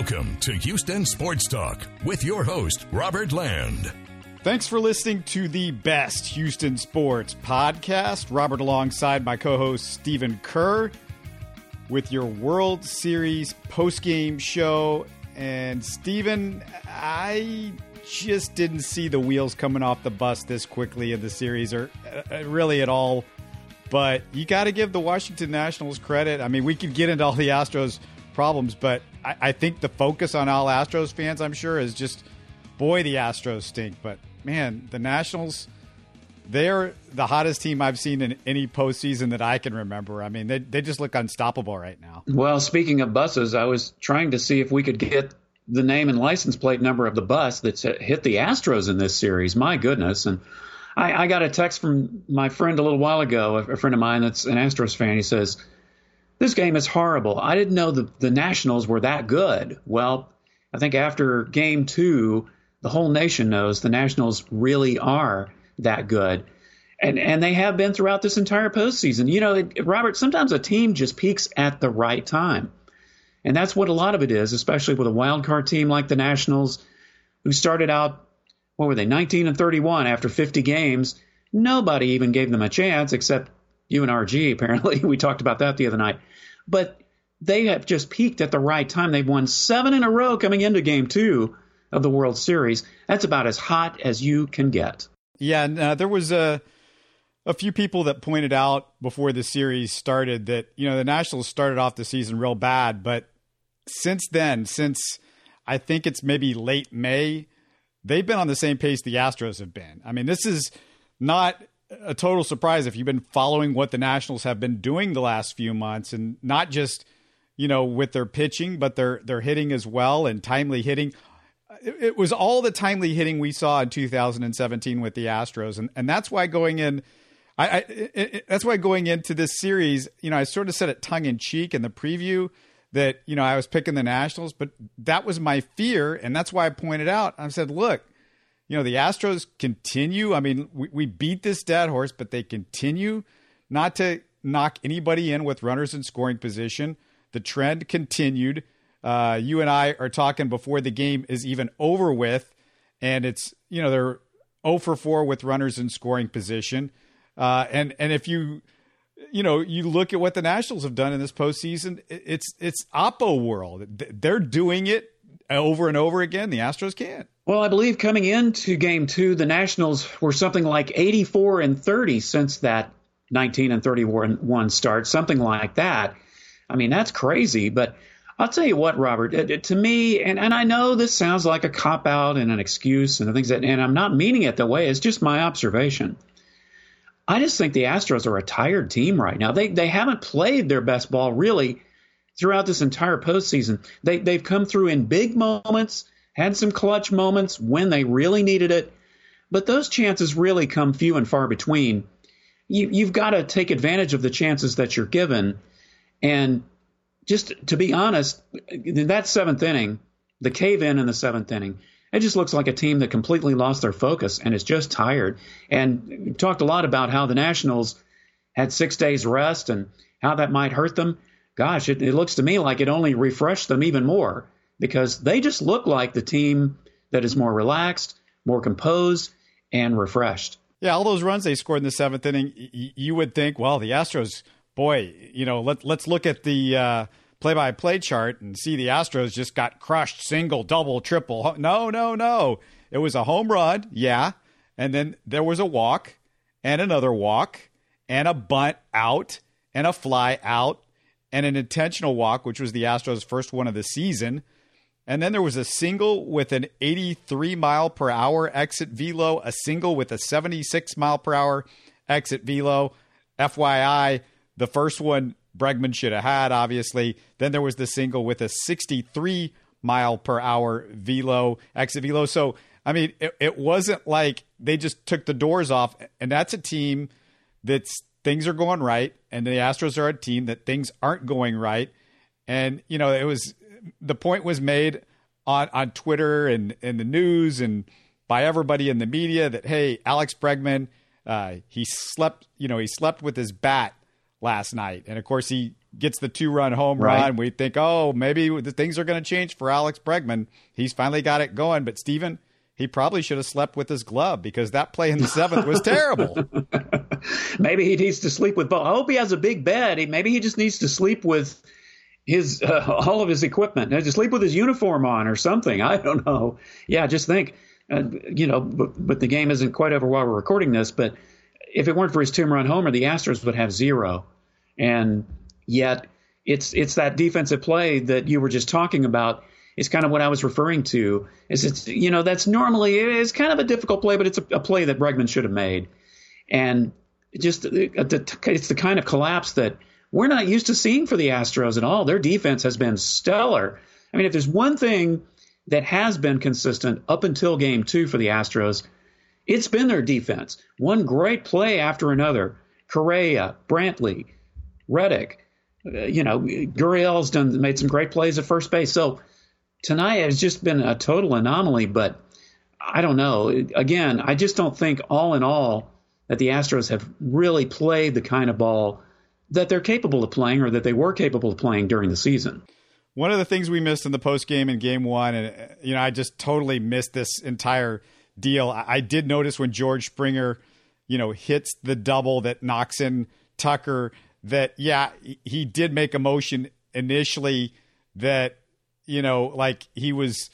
Welcome to Houston Sports Talk with your host, Robert Land. Thanks for listening to the best Houston sports podcast. Robert alongside my co-host, Stephen Kerr, with your World Series post-game show. And Stephen, I just didn't see the wheels coming off the bus this quickly in the series, or really at all. But you got to give the Washington Nationals credit. I mean, we could get into all the Astros problems, but I think the focus on all Astros fans, I'm sure, is just, boy, the Astros stink. But, man, the Nationals, they're the hottest team I've seen in any postseason that I can remember. I mean, they just look unstoppable right now. Well, speaking of buses, I was trying to see if we could get the name and license plate number of the bus that's hit the Astros in this series. My goodness. And I got a text from my friend a little while ago, a friend of mine that's an Astros fan. He says, "This game is horrible. I didn't know the Nationals were that good." Well, I think after Game 2, the whole nation knows the Nationals really are that good. And they have been throughout this entire postseason. You know, Robert, sometimes a team just peaks at the right time. And that's what a lot of it is, especially with a wild card team like the Nationals, who started out, what were they, 19-31 after 50 games. Nobody even gave them a chance except UNRG, apparently. We talked about that the other night. But they have just peaked at the right time. They've won 7 in a row coming into Game 2 of the World Series. That's about as hot as you can get. Yeah, and there was a few people that pointed out before the series started that, you know, the Nationals started off the season real bad. But since then, since I think it's maybe late May, they've been on the same pace the Astros have been. I mean, this is not a total surprise if you've been following what the Nationals have been doing the last few months, and not just, you know, with their pitching, but their hitting as well, and timely hitting. It was all the timely hitting we saw in 2017 with the Astros. And that's why going into this series, you know, I sort of said it tongue in cheek in the preview that, you know, I was picking the Nationals, but that was my fear. And that's why I pointed out, I said, look, you know, the Astros continue. I mean, we beat this dead horse, but they continue not to knock anybody in with runners in scoring position. The trend continued. You and I are talking before the game is even over with, and it's, you know, they're 0-for-4 with runners in scoring position. And if you look at what the Nationals have done in this postseason, it's Oppo world. They're doing it over and over again. The Astros can't. Well, I believe coming into Game 2, the Nationals were something like 84-30 since that 19-31 start, something like that. I mean, that's crazy. But I'll tell you what, Robert, to me, and I know this sounds like a cop-out and an excuse and things that, and I'm not meaning it that way. It's just my observation. I just think the Astros are a tired team right now. They haven't played their best ball really throughout this entire postseason. They've come through in big moments, had some clutch moments when they really needed it, but those chances really come few and far between. You've got to take advantage of the chances that you're given. And just to be honest, in that seventh inning, the cave-in in the seventh inning, it just looks like a team that completely lost their focus and is just tired. And we talked a lot about how the Nationals had 6 days rest and how that might hurt them. Gosh, it looks to me like it only refreshed them even more, because they just look like the team that is more relaxed, more composed, and refreshed. Yeah, all those runs they scored in the seventh inning, you would think, well, the Astros, boy, you know, let's look at the play-by-play chart and see the Astros just got crushed, single, double, triple. No. It was a home run, yeah, and then there was a walk and another walk and a bunt out and a fly out and an intentional walk, which was the Astros' first one of the season. And then there was a single with an 83-mile-per-hour exit velo, a single with a 76-mile-per-hour exit velo. FYI, the first one Bregman should have had, obviously. Then there was the single with a 63-mile-per-hour velo, exit velo. So, I mean, it wasn't like they just took the doors off. And that's a team that's things are going right, and the Astros are a team that things aren't going right. And, you know, it was, the point was made on Twitter and in the news and by everybody in the media that, hey, Alex Bregman, he slept with his bat last night. And of course he gets the two-run home run. We think, oh, maybe things are going to change for Alex Bregman. He's finally got it going. But, Stephen, he probably should have slept with his glove because that play in the seventh was terrible. Maybe he needs to sleep with both. I hope he has a big bed. Maybe he just needs to sleep with his all of his equipment. Just sleep with his uniform on or something. I don't know. Yeah, just think. But the game isn't quite over while we're recording this. But if it weren't for his two-run homer, the Astros would have zero. And yet it's that defensive play that you were just talking about. It's kind of what I was referring to. That's normally it's kind of a difficult play, but it's a play that Bregman should have made. And just it's the kind of collapse that we're not used to seeing for the Astros at all. Their defense has been stellar. I mean, if there's one thing that has been consistent up until game two for the Astros, it's been their defense. One great play after another. Correa, Brantley, Reddick, Gurriel's made some great plays at first base. So tonight has just been a total anomaly, but I don't know. Again, I just don't think all in all that the Astros have really played the kind of ball that they're capable of playing or that they were capable of playing during the season. One of the things we missed in the postgame in game one, and I just totally missed this entire deal. I did notice when George Springer, hits the double that knocks in Tucker that, yeah, he did make a motion initially that, like he was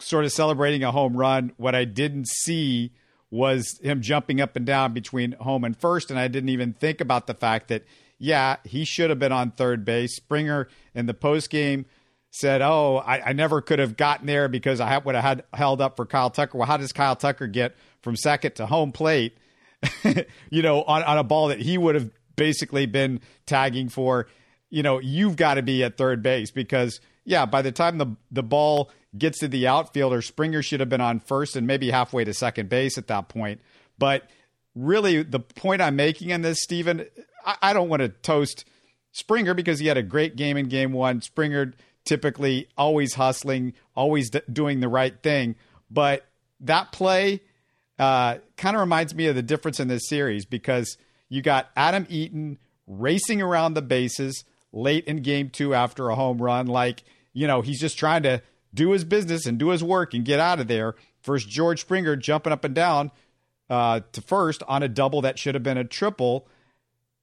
sort of celebrating a home run. What I didn't see was him jumping up and down between home and first, and I didn't even think about the fact that, yeah, he should have been on third base. Springer in the postgame said, oh, I never could have gotten there because I would have had held up for Kyle Tucker. Well, how does Kyle Tucker get from second to home plate, on a ball that he would have basically been tagging for? You've got to be at third base because – yeah, by the time the ball gets to the outfielder, Springer should have been on first and maybe halfway to second base at that point. But really, the point I'm making in this, Stephen, I don't want to toast Springer because he had a great game in game one. Springer typically always hustling, always doing the right thing. But that play kind of reminds me of the difference in this series because you got Adam Eaton racing around the bases late in game two after a home run. He's just trying to do his business and do his work and get out of there. First, George Springer jumping up and down to first on a double that should have been a triple.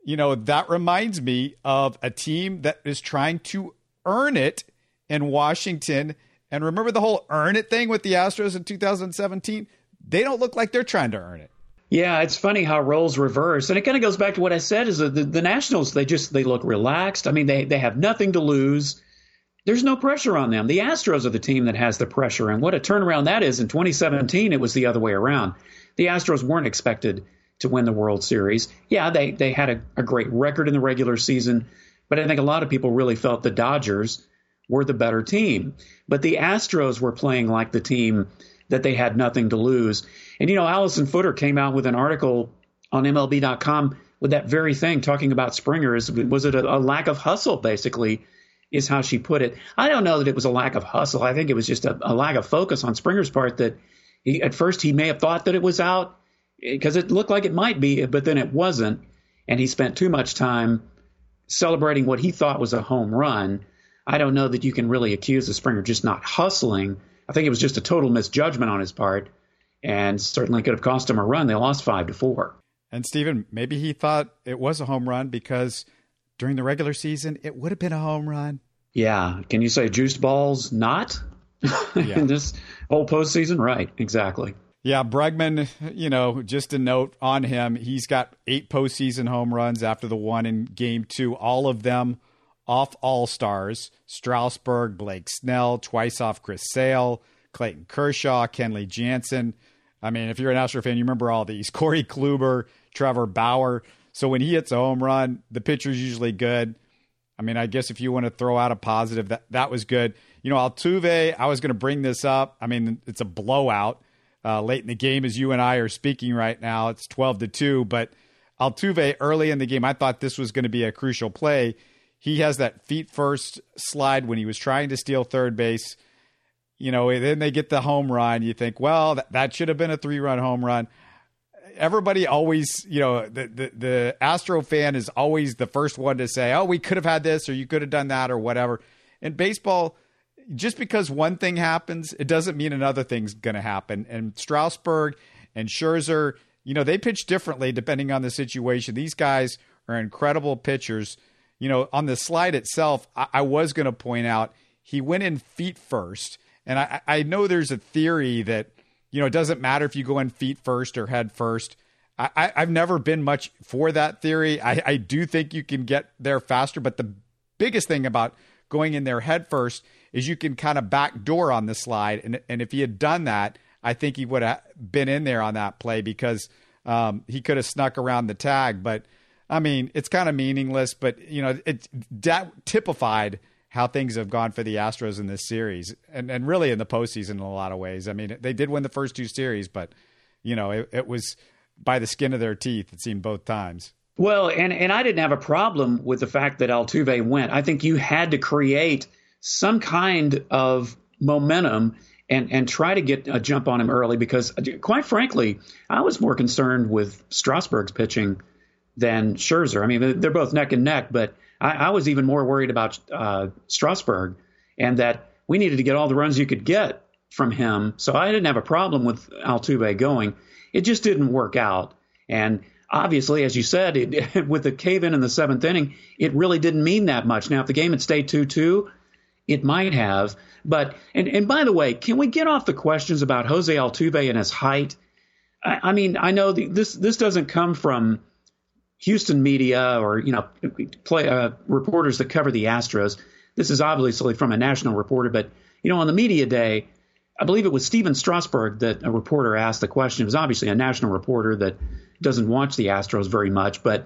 That reminds me of a team that is trying to earn it in Washington. And remember the whole earn it thing with the Astros in 2017? They don't look like they're trying to earn it. Yeah, it's funny how roles reverse. And it kind of goes back to what I said is that the Nationals, they look relaxed. I mean, they have nothing to lose. There's no pressure on them. The Astros are the team that has the pressure. And what a turnaround that is. In 2017, it was the other way around. The Astros weren't expected to win the World Series. Yeah, they had a great record in the regular season. But I think a lot of people really felt the Dodgers were the better team. But the Astros were playing like the team that they had nothing to lose. And, Allison Footer came out with an article on MLB.com with that very thing, talking about Springer. Was it a lack of hustle, basically, is how she put it. I don't know that it was a lack of hustle. I think it was just a lack of focus on Springer's part that at first he may have thought that it was out because it looked like it might be, but then it wasn't. And he spent too much time celebrating what he thought was a home run. I don't know that you can really accuse the Springer just not hustling. I think it was just a total misjudgment on his part. And certainly could have cost him a run. They lost 5-4. And, Stephen, maybe he thought it was a home run because during the regular season, it would have been a home run. Yeah. Can you say juiced balls not? Yeah. In this whole postseason? Right. Exactly. Yeah. Bregman, just a note on him. He's got 8 postseason home runs after the one in game two, all of them off all-stars. Strasburg, Blake Snell, twice off Chris Sale, Clayton Kershaw, Kenley Jansen. I mean, if you're an Astro fan, you remember all these. Corey Kluber, Trevor Bauer. So when he hits a home run, the pitcher's usually good. I mean, I guess if you want to throw out a positive, that was good. Altuve, I was going to bring this up. I mean, it's a blowout late in the game as you and I are speaking right now. It's 12-2, but Altuve early in the game, I thought this was going to be a crucial play. He has that feet first slide when he was trying to steal third base. Then they get the home run. You think, well, that should have been a 3-run home run. everybody always, you know, the Astro fan is always the first one to say, oh, we could have had this or you could have done that or whatever. In baseball, just because one thing happens, it doesn't mean another thing's going to happen. And Strasburg and Scherzer, you know, they pitch differently depending on the situation. These guys are incredible pitchers. You know, on the slide itself, I was going to point out he went in feet first. And I know there's a theory that, you know, it doesn't matter if you go in feet first or head first. I've never been much for that theory. I do think you can get there faster. But the biggest thing about going in there head first is you can kind of backdoor on the slide. And if he had done that, I think he would have been in there on that play because he could have snuck around the tag. But, I mean, it's kind of meaningless. But, you know, that typified how things have gone for the Astros in this series and really in the postseason in a lot of ways. I mean, they did win the first two series, but, you know, it was by the skin of their teeth, it seemed, both times. Well, and I didn't have a problem with the fact that Altuve went. I think you had to create some kind of momentum and try to get a jump on him early because, quite frankly, I was more concerned with Strasburg's pitching than Scherzer. I mean, they're both neck and neck, but I was even more worried about Strasburg and that we needed to get all the runs you could get from him. So I didn't have a problem with Altuve going. It just didn't work out. And obviously, as you said, with the cave-in in the seventh inning, it really didn't mean that much. Now, if the game had stayed 2-2, it might have. But and by the way, can we get off the questions about Jose Altuve and his height? I mean, I know this doesn't come from Houston media or, you know, reporters that cover the Astros. This is obviously from a national reporter. But, you know, on the media day, I believe it was Stephen Strasburg that a reporter asked the question. It was obviously a national reporter that doesn't watch the Astros very much. But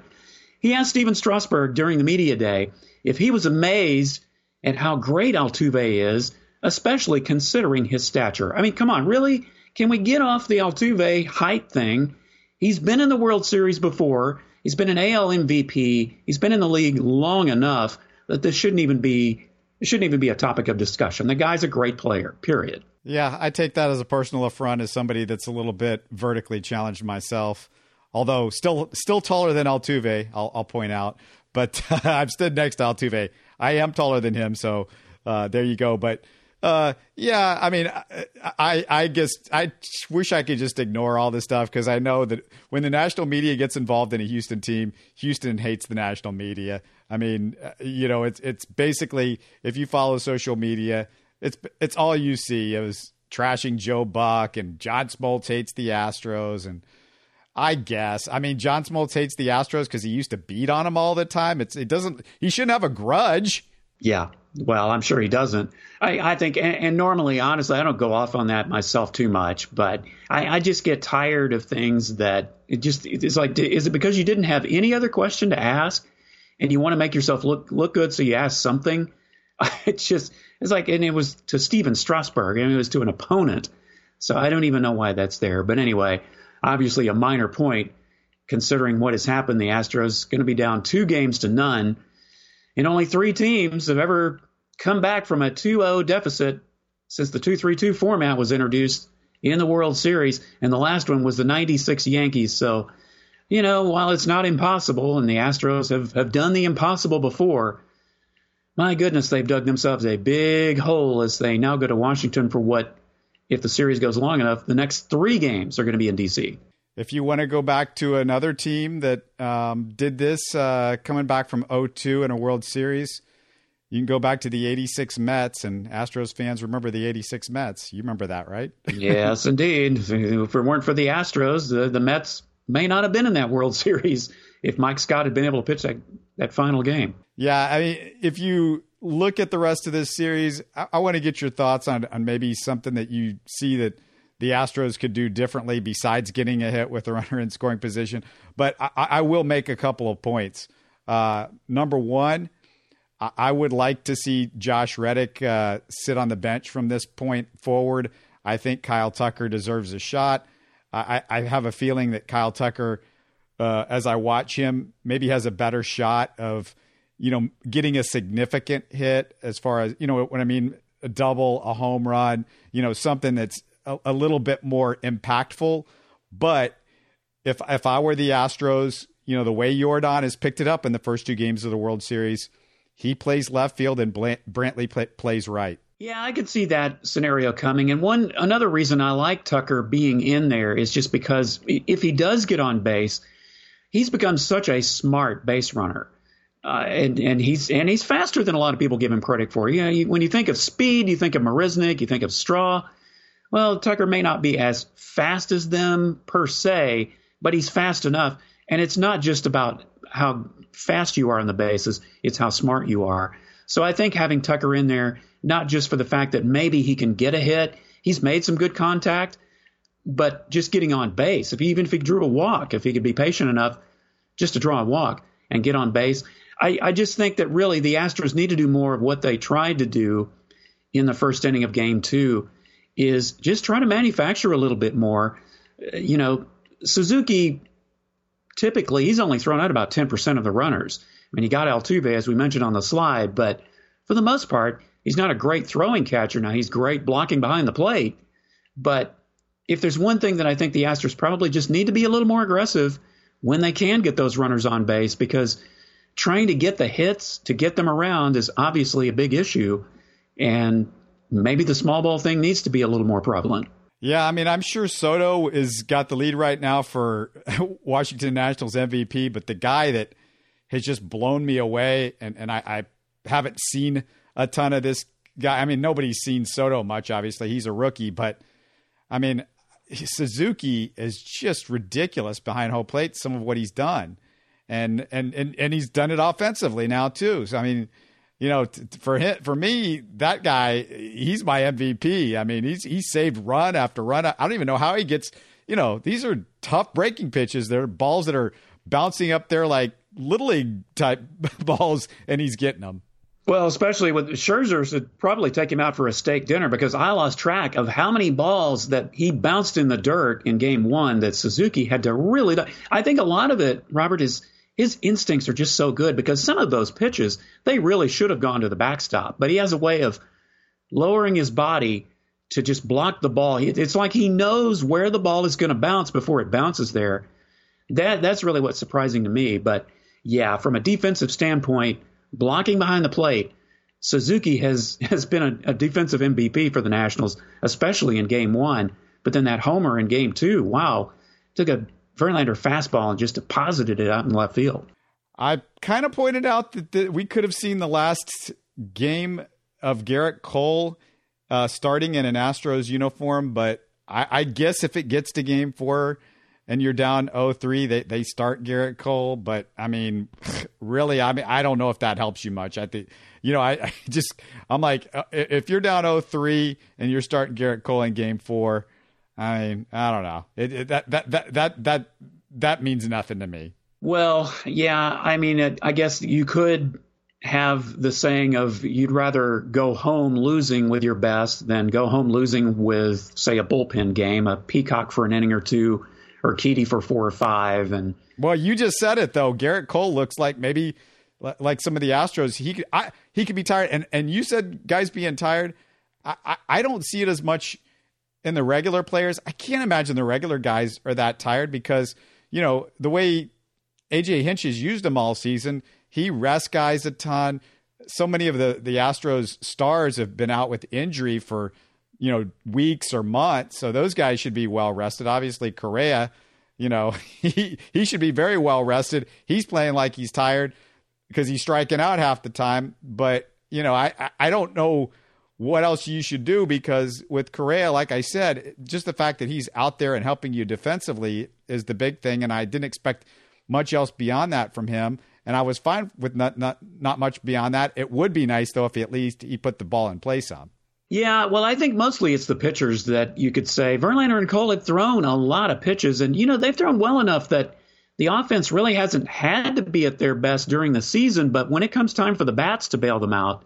he asked Stephen Strasburg during the media day if he was amazed at how great Altuve is, especially considering his stature. I mean, come on, really? Can we get off the Altuve height thing? He's been in the World Series before. He's been an AL MVP. He's been in the league long enough that this shouldn't even be a topic of discussion. The guy's a great player, period. Yeah, I take that as a personal affront as somebody that's a little bit vertically challenged myself, although still taller than Altuve, I'll point out. But I've stood next to Altuve. I am taller than him, so there you go. But, yeah, I mean, I guess I wish I could just ignore all this stuff because I know that when the national media gets involved in a Houston team, Houston hates the national media. I mean, you know, it's basically, if you follow social media, it's all you see. It was trashing Joe Buck and John Smoltz hates the Astros and I guess. I mean, John Smoltz hates the Astros because he used to beat on them all the time. He shouldn't have a grudge. Yeah. Well, I'm sure he doesn't. I think, and normally, honestly, I don't go off on that myself too much, but I just get tired of things that it's like, is it because you didn't have any other question to ask and you want to make yourself look good? So you ask something. It's like, and it was to Stephen Strasburg and it was to an opponent. So I don't even know why that's there. But anyway, obviously a minor point considering what has happened. The Astros going to be down 2-0. And only three teams have ever come back from a 2-0 deficit since the 2-3-2 format was introduced in the World Series, and the last one was the 96 Yankees. So, you know, while it's not impossible, and the Astros have done the impossible before, my goodness, they've dug themselves a big hole as they now go to Washington for what, if the series goes long enough, the next three games are going to be in D.C. If you want to go back to another team that did this coming back from 0-2 in a World Series, you can go back to the 86 Mets, and Astros fans remember the 86 Mets. You remember that, right? Yes, indeed. If it weren't for the Astros, the Mets may not have been in that World Series if Mike Scott had been able to pitch that final game. Yeah, I mean, if you look at the rest of this series, I want to get your thoughts on maybe something that you see that the Astros could do differently besides getting a hit with a runner in scoring position. But I will make a couple of points. Number one, I would like to see Josh Reddick sit on the bench from this point forward. I think Kyle Tucker deserves a shot. I have a feeling that Kyle Tucker, as I watch him, maybe has a better shot of, you know, getting a significant hit as far as, you know what I mean, a double, a home run, you know, something that's a little bit more impactful. But if I were the Astros, you know, the way Yordan has picked it up in the first two games of the World Series, he plays left field and Brantley plays right. Yeah, I could see that scenario coming. And another reason I like Tucker being in there is just because if he does get on base, he's become such a smart base runner. And he's faster than a lot of people give him credit for. You know, when you think of speed, you think of Marisnik, you think of Straw. Well, Tucker may not be as fast as them per se, but he's fast enough. And it's not just about how fast you are on the bases, it's how smart you are. So I think having Tucker in there, not just for the fact that maybe he can get a hit, he's made some good contact, but just getting on base. Even if he drew a walk, if he could be patient enough just to draw a walk and get on base. I just think that really the Astros need to do more of what they tried to do in the first inning of Game 2 is just try to manufacture a little bit more. You know, Suzuki, typically, he's only thrown out about 10% of the runners. I mean, he got Altuve, as we mentioned on the slide, but for the most part, he's not a great throwing catcher. Now, he's great blocking behind the plate, but if there's one thing that I think the Astros probably just need to be a little more aggressive when they can get those runners on base, because trying to get the hits to get them around is obviously a big issue, and maybe the small ball thing needs to be a little more prevalent. Yeah, I mean, I'm sure Soto has got the lead right now for Washington Nationals MVP, but the guy that has just blown me away, and I haven't seen a ton of this guy. I mean, nobody's seen Soto much, obviously. He's a rookie, but, I mean, Suzuki is just ridiculous behind home plate, some of what he's done. And he's done it offensively now too. So I mean, you know, for me, that guy, he's my MVP. I mean, he saved run after run. I don't even know how he gets. You know, these are tough breaking pitches. They're balls that are bouncing up there like Little League type balls, and he's getting them. Well, especially with Scherzer, should probably take him out for a steak dinner, because I lost track of how many balls that he bounced in the dirt in Game 1 that Suzuki had to really do. I think a lot of it, Robert, is his instincts are just so good, because some of those pitches, they really should have gone to the backstop. But he has a way of lowering his body to just block the ball. It's like he knows where the ball is going to bounce before it bounces there. That's really what's surprising to me. But, yeah, from a defensive standpoint, blocking behind the plate, Suzuki has been a defensive MVP for the Nationals, especially in Game 1. But then that homer in Game 2, wow, took a Verlander fastball and just deposited it out in left field. I kind of pointed out that we could have seen the last game of Garrett Cole starting in an Astros uniform, but I guess if it gets to Game 4 and you're down 0-3, they start Garrett Cole. But I mean, really, I don't know if that helps you much. I think, you know, I'm like, if you're down 0-3 and you're starting Garrett Cole in Game 4, I mean, I don't know. That means nothing to me. Well, yeah, I mean, I guess you could have the saying of you'd rather go home losing with your best than go home losing with, say, a bullpen game, a Peacock for an inning or two, or Keedy for 4 or 5, and well, you just said it though. Garrett Cole looks like maybe like some of the Astros. He could be tired, and you said guys being tired. I don't see it as much in the regular players. I can't imagine the regular guys are that tired, because you know the way AJ Hinch has used them all season. He rests guys a ton. So many of the Astros stars have been out with injury for, you know, weeks or months. So those guys should be well rested. Obviously Correa, you know, he should be very well rested. He's playing like he's tired because he's striking out half the time. But, you know, I don't know what else you should do, because with Correa, like I said, just the fact that he's out there and helping you defensively is the big thing. And I didn't expect much else beyond that from him. And I was fine with not much beyond that. It would be nice though if he at least put the ball in play some. Yeah, well, I think mostly it's the pitchers that you could say. Verlander and Cole have thrown a lot of pitches, and, you know, they've thrown well enough that the offense really hasn't had to be at their best during the season, but when it comes time for the bats to bail them out,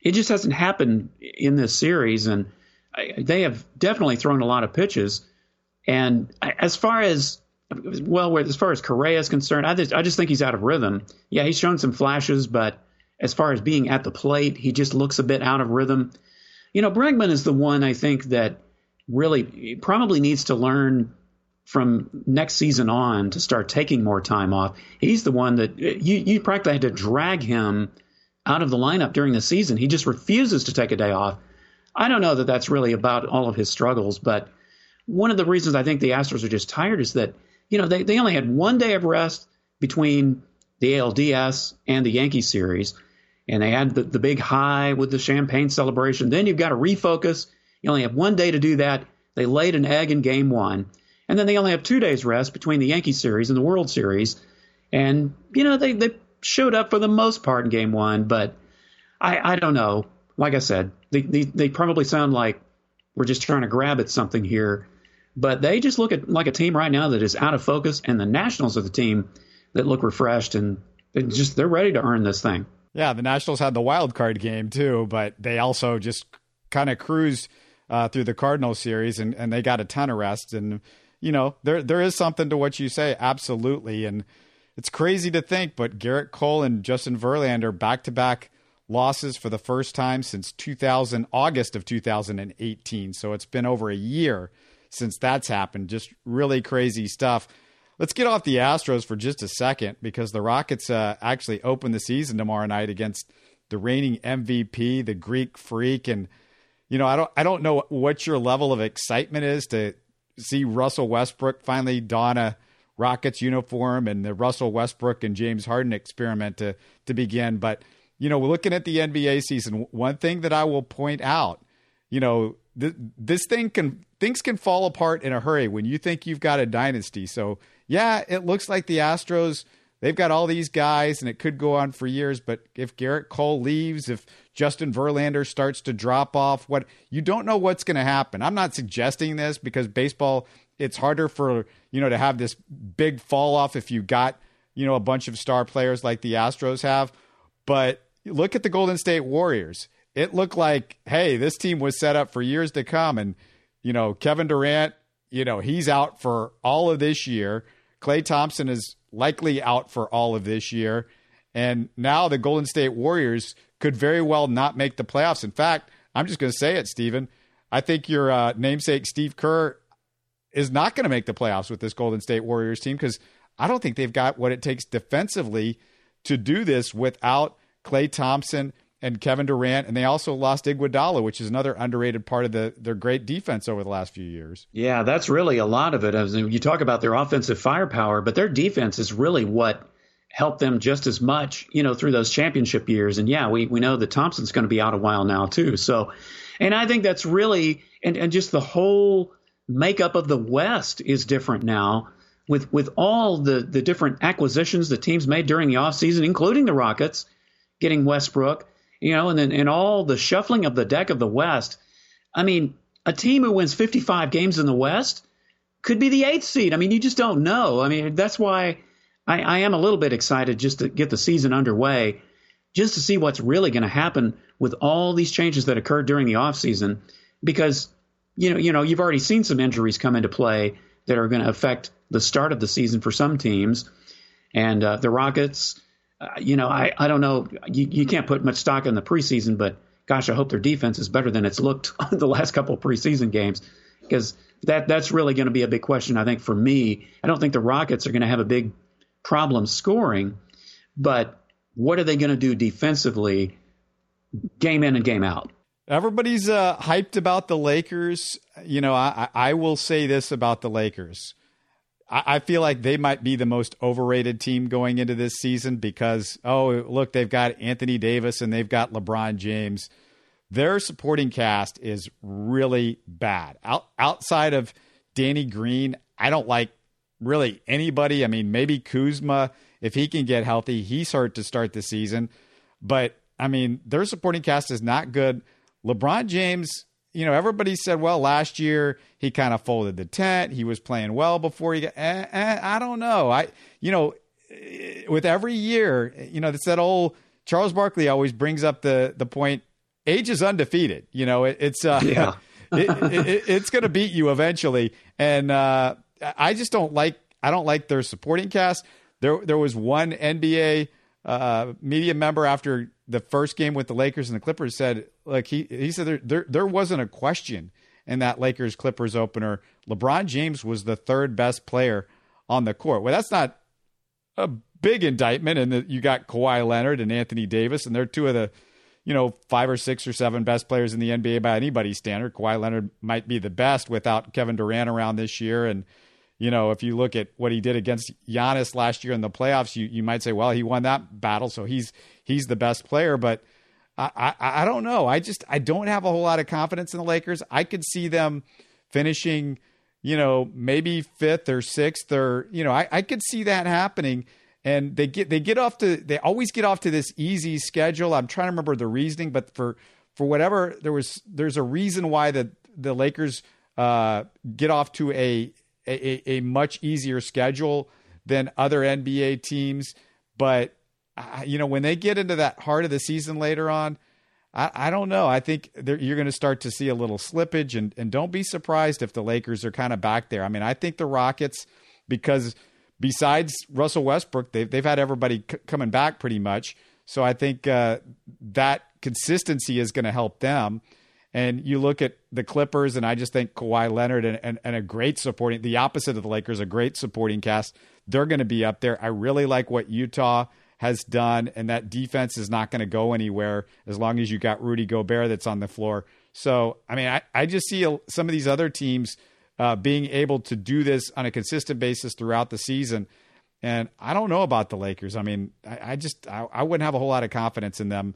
it just hasn't happened in this series, and they have definitely thrown a lot of pitches. And as far as Correa is concerned, I just think he's out of rhythm. Yeah, he's shown some flashes, but as far as being at the plate, he just looks a bit out of rhythm. You know, Bregman is the one I think that really probably needs to learn from next season on to start taking more time off. He's the one that you practically had to drag him out of the lineup during the season. He just refuses to take a day off. I don't know that that's really about all of his struggles, but one of the reasons I think the Astros are just tired is that, you know, they only had one day of rest between the ALDS and the Yankee series, and they had the big high with the champagne celebration. Then you've got to refocus. You only have one day to do that. They laid an egg in game one. And then they only have 2 days rest between the Yankee series and the World Series. And, you know, they showed up for the most part in game one, but I don't know. Like I said, they probably sound like we're just trying to grab at something here. But they just look at like a team right now that is out of focus, and the Nationals are the team that look refreshed, and they're ready to earn this thing. Yeah, the Nationals had the wild card game too, but they also just kind of cruised through the Cardinals series, and they got a ton of rest. And you know, there is something to what you say, absolutely. And it's crazy to think, but Garrett Cole and Justin Verlander, back-to-back losses for the first time since August of 2018. So it's been over a year since that's happened. Just really crazy stuff. Let's get off the Astros for just a second, because the Rockets actually open the season tomorrow night against the reigning MVP, the Greek Freak. And, you know, I don't know what your level of excitement is to see Russell Westbrook finally don a Rockets uniform and the Russell Westbrook and James Harden experiment to begin. But, you know, we're looking at the NBA season. One thing that I will point out, you know, things can fall apart in a hurry when you think you've got a dynasty. So yeah, it looks like the Astros, they've got all these guys and it could go on for years. But if Garrett Cole leaves, if Justin Verlander starts to drop off, you don't know what's going to happen. I'm not suggesting this, because baseball, it's harder for, you know, to have this big fall off if you got, you know, a bunch of star players like the Astros have. But look at the Golden State Warriors. It looked like, hey, this team was set up for years to come. And, you know, Kevin Durant, you know, he's out for all of this year. Klay Thompson is likely out for all of this year. And now the Golden State Warriors could very well not make the playoffs. In fact, I'm just going to say it, Stephen. I think your namesake, Steve Kerr, is not going to make the playoffs with this Golden State Warriors team, because I don't think they've got what it takes defensively to do this without Klay Thompson and Kevin Durant. And they also lost Iguodala, which is another underrated part of their great defense over the last few years. Yeah, that's really a lot of it. I mean, you talk about their offensive firepower, but their defense is really what helped them just as much, you know, through those championship years. And yeah, we know that Thompson's going to be out a while now too. So, and I think that's really, and just the whole makeup of the West is different now with all the different acquisitions the teams made during the offseason, including the Rockets getting Westbrook, you know, and then, and all the shuffling of the deck of the West. I mean, a team who wins 55 games in the West could be the 8th seed. I mean, you just don't know. I mean, that's why I am a little bit excited just to get the season underway, just to see what's really going to happen with all these changes that occurred during the offseason, because, you know, you've already seen some injuries come into play that are going to affect the start of the season for some teams. And the Rockets, you know, I don't know. You can't put much stock in the preseason, but gosh, I hope their defense is better than it's looked on the last couple of preseason games, because that's really going to be a big question, I think, for me. I don't think the Rockets are going to have a big problem scoring, but what are they going to do defensively game in and game out? Everybody's hyped about the Lakers. You know, I will say this about the Lakers. I feel like they might be the most overrated team going into this season, because, oh, look, they've got Anthony Davis and they've got LeBron James. Their supporting cast is really bad. Outside of Danny Green, I don't like really anybody. I mean, maybe Kuzma, if he can get healthy. He's hurt to start the season. But, I mean, their supporting cast is not good. LeBron James, you know, everybody said, well, last year he kind of folded the tent. He was playing well before he got I don't know. You know, with every year, you know, it's that old Charles Barkley always brings up the point, age is undefeated. You know, yeah. it's going to beat you eventually. And, I just don't like their supporting cast. There was one NBA media member after the first game with the Lakers and the Clippers said, look, he said there wasn't a question in that Lakers-Clippers opener, LeBron James was the third best player on the court. Well, that's not a big indictment. And you got Kawhi Leonard and Anthony Davis, and they're two of the, you know, 5 or 6 or 7 best players in the NBA by anybody's standard. Kawhi Leonard might be the best without Kevin Durant around this year. And, you know, if you look at what he did against Giannis last year in the playoffs, you might say, well, he won that battle, so he's the best player. But I don't know. I don't have a whole lot of confidence in the Lakers. I could see them finishing, you know, maybe 5th or 6th, or, you know, I could see that happening. And they always get off to this easy schedule. I'm trying to remember the reasoning, but for whatever, there's a reason why the Lakers get off to a much easier schedule than other NBA teams. But you know, when they get into that heart of the season later on, I don't know. I think you're going to start to see a little slippage, and don't be surprised if the Lakers are kind of back there. I mean, I think the Rockets, because besides Russell Westbrook, they've had everybody coming back pretty much. So I think that consistency is going to help them. And you look at the Clippers, and I just think Kawhi Leonard and a great supporting, the opposite of the Lakers, a great supporting cast, they're going to be up there. I really like what Utah has done, and that defense is not going to go anywhere as long as you got Rudy Gobert that's on the floor. So, I mean, I just see some of these other teams being able to do this on a consistent basis throughout the season. And I don't know about the Lakers. I mean, I wouldn't have a whole lot of confidence in them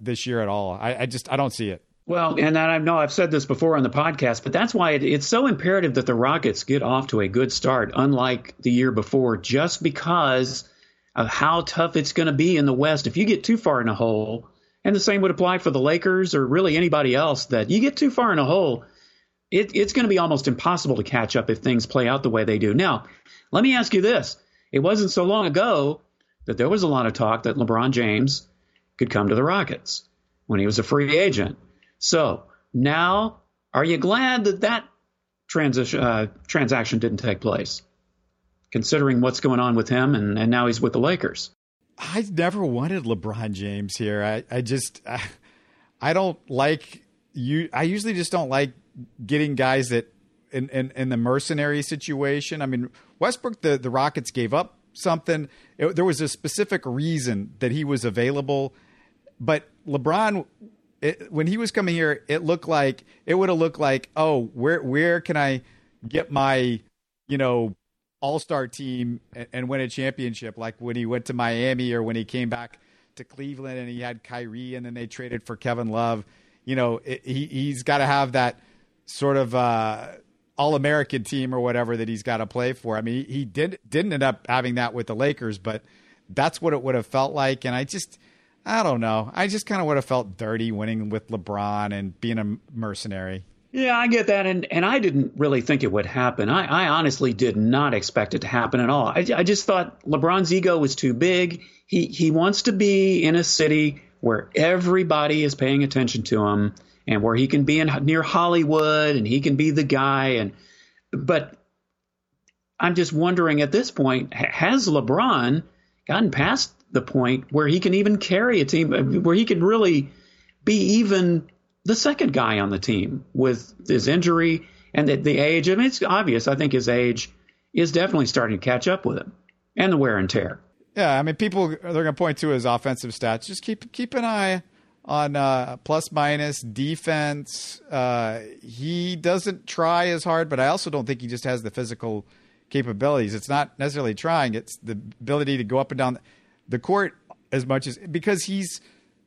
this year at all. I don't see it. Well, and I know I've said this before on the podcast, but that's why it's so imperative that the Rockets get off to a good start, unlike the year before, just because of how tough it's going to be in the West. If you get too far in a hole, and the same would apply for the Lakers or really anybody else, that you get too far in a hole, it's going to be almost impossible to catch up if things play out the way they do. Now, let me ask you this. It wasn't so long ago that there was a lot of talk that LeBron James could come to the Rockets when he was a free agent. So now, are you glad that transaction didn't take place, considering what's going on with him and now he's with the Lakers? I never wanted LeBron James here. I don't like you. I usually just don't like getting guys that in the mercenary situation. I mean, Westbrook, the Rockets gave up something. There was a specific reason that he was available, but LeBron, when he was coming here, it would have looked like, oh, where can I get my, you know, all-star team and win a championship? Like when he went to Miami, or when he came back to Cleveland and he had Kyrie, and then they traded for Kevin Love. You know, he's got to have that sort of all-American team or whatever that he's got to play for. I mean, he didn't end up having that with the Lakers, but that's what it would have felt like. And I don't know. I just kind of would have felt dirty winning with LeBron and being a mercenary. Yeah, I get that. And I didn't really think it would happen. I honestly did not expect it to happen at all. I just thought LeBron's ego was too big. He wants to be in a city where everybody is paying attention to him, and where he can be near Hollywood, and he can be the guy. But I'm just wondering at this point, has LeBron gotten past the point where he can even carry a team, where he can really be even the second guy on the team with his injury and the age? I mean, it's obvious. I think his age is definitely starting to catch up with him, and the wear and tear. Yeah, I mean, people are going to point to his offensive stats. Just keep an eye on plus minus defense. He doesn't try as hard, but I also don't think he just has the physical capabilities. It's not necessarily trying; it's the ability to go up and down the court as much as, because he's,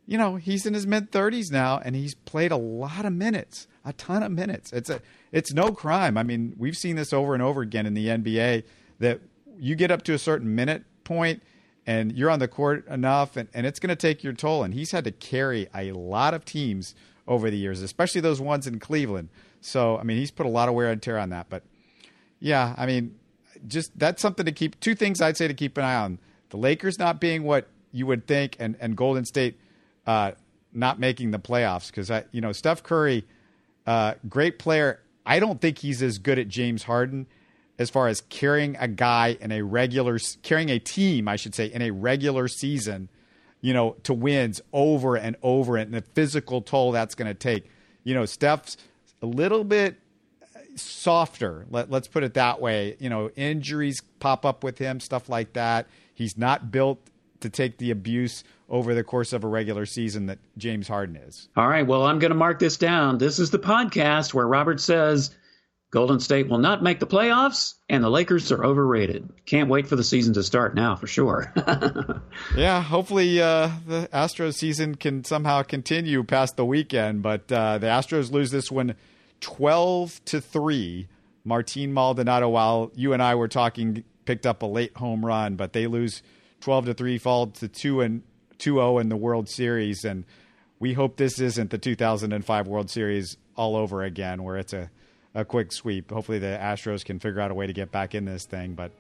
you know, he's in his mid-30s now, and he's played a ton of minutes. It's no crime. I mean, we've seen this over and over again in the NBA, that you get up to a certain minute point and you're on the court enough, and it's going to take your toll. And he's had to carry a lot of teams over the years, especially those ones in Cleveland. So, I mean, he's put a lot of wear and tear on that. But yeah, I mean, just that's something to keep. Two things I'd say to keep an eye on: the Lakers not being what you would think, and Golden State not making the playoffs. Because, you know, Steph Curry, great player. I don't think he's as good at James Harden as far as carrying a guy carrying a team, I should say, in a regular season, you know, to wins over and over, and the physical toll that's going to take. You know, Steph's a little bit softer. Let's put it that way. You know, injuries pop up with him, stuff like that. He's not built to take the abuse over the course of a regular season that James Harden is. All right, well, I'm going to mark this down. This is the podcast where Robert says Golden State will not make the playoffs and the Lakers are overrated. Can't wait for the season to start now for sure. Yeah, hopefully the Astros season can somehow continue past the weekend, but the Astros lose this one 12-3. Martin Maldonado, while you and I were talking, picked up a late home run, but they lose 12-3, fall to 2-0 in the World Series, and we hope this isn't the 2005 World Series all over again, where it's a quick sweep. Hopefully the Astros can figure out a way to get back in this thing, but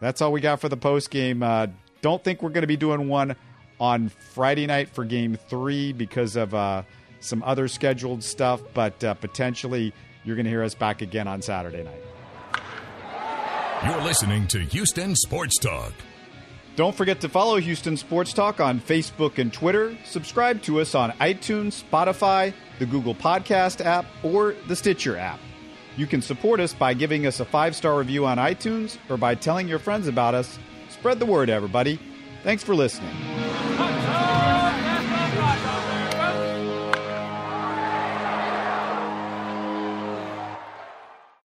that's all we got for the post game. Don't think we're going to be doing one on Friday night for Game 3 because of some other scheduled stuff, but potentially you're going to hear us back again on Saturday night. You're listening to Houston Sports Talk. Don't forget to follow Houston Sports Talk on Facebook and Twitter. Subscribe to us on iTunes, Spotify, the Google Podcast app, or the Stitcher app. You can support us by giving us a 5-star review on iTunes or by telling your friends about us. Spread the word, everybody. Thanks for listening.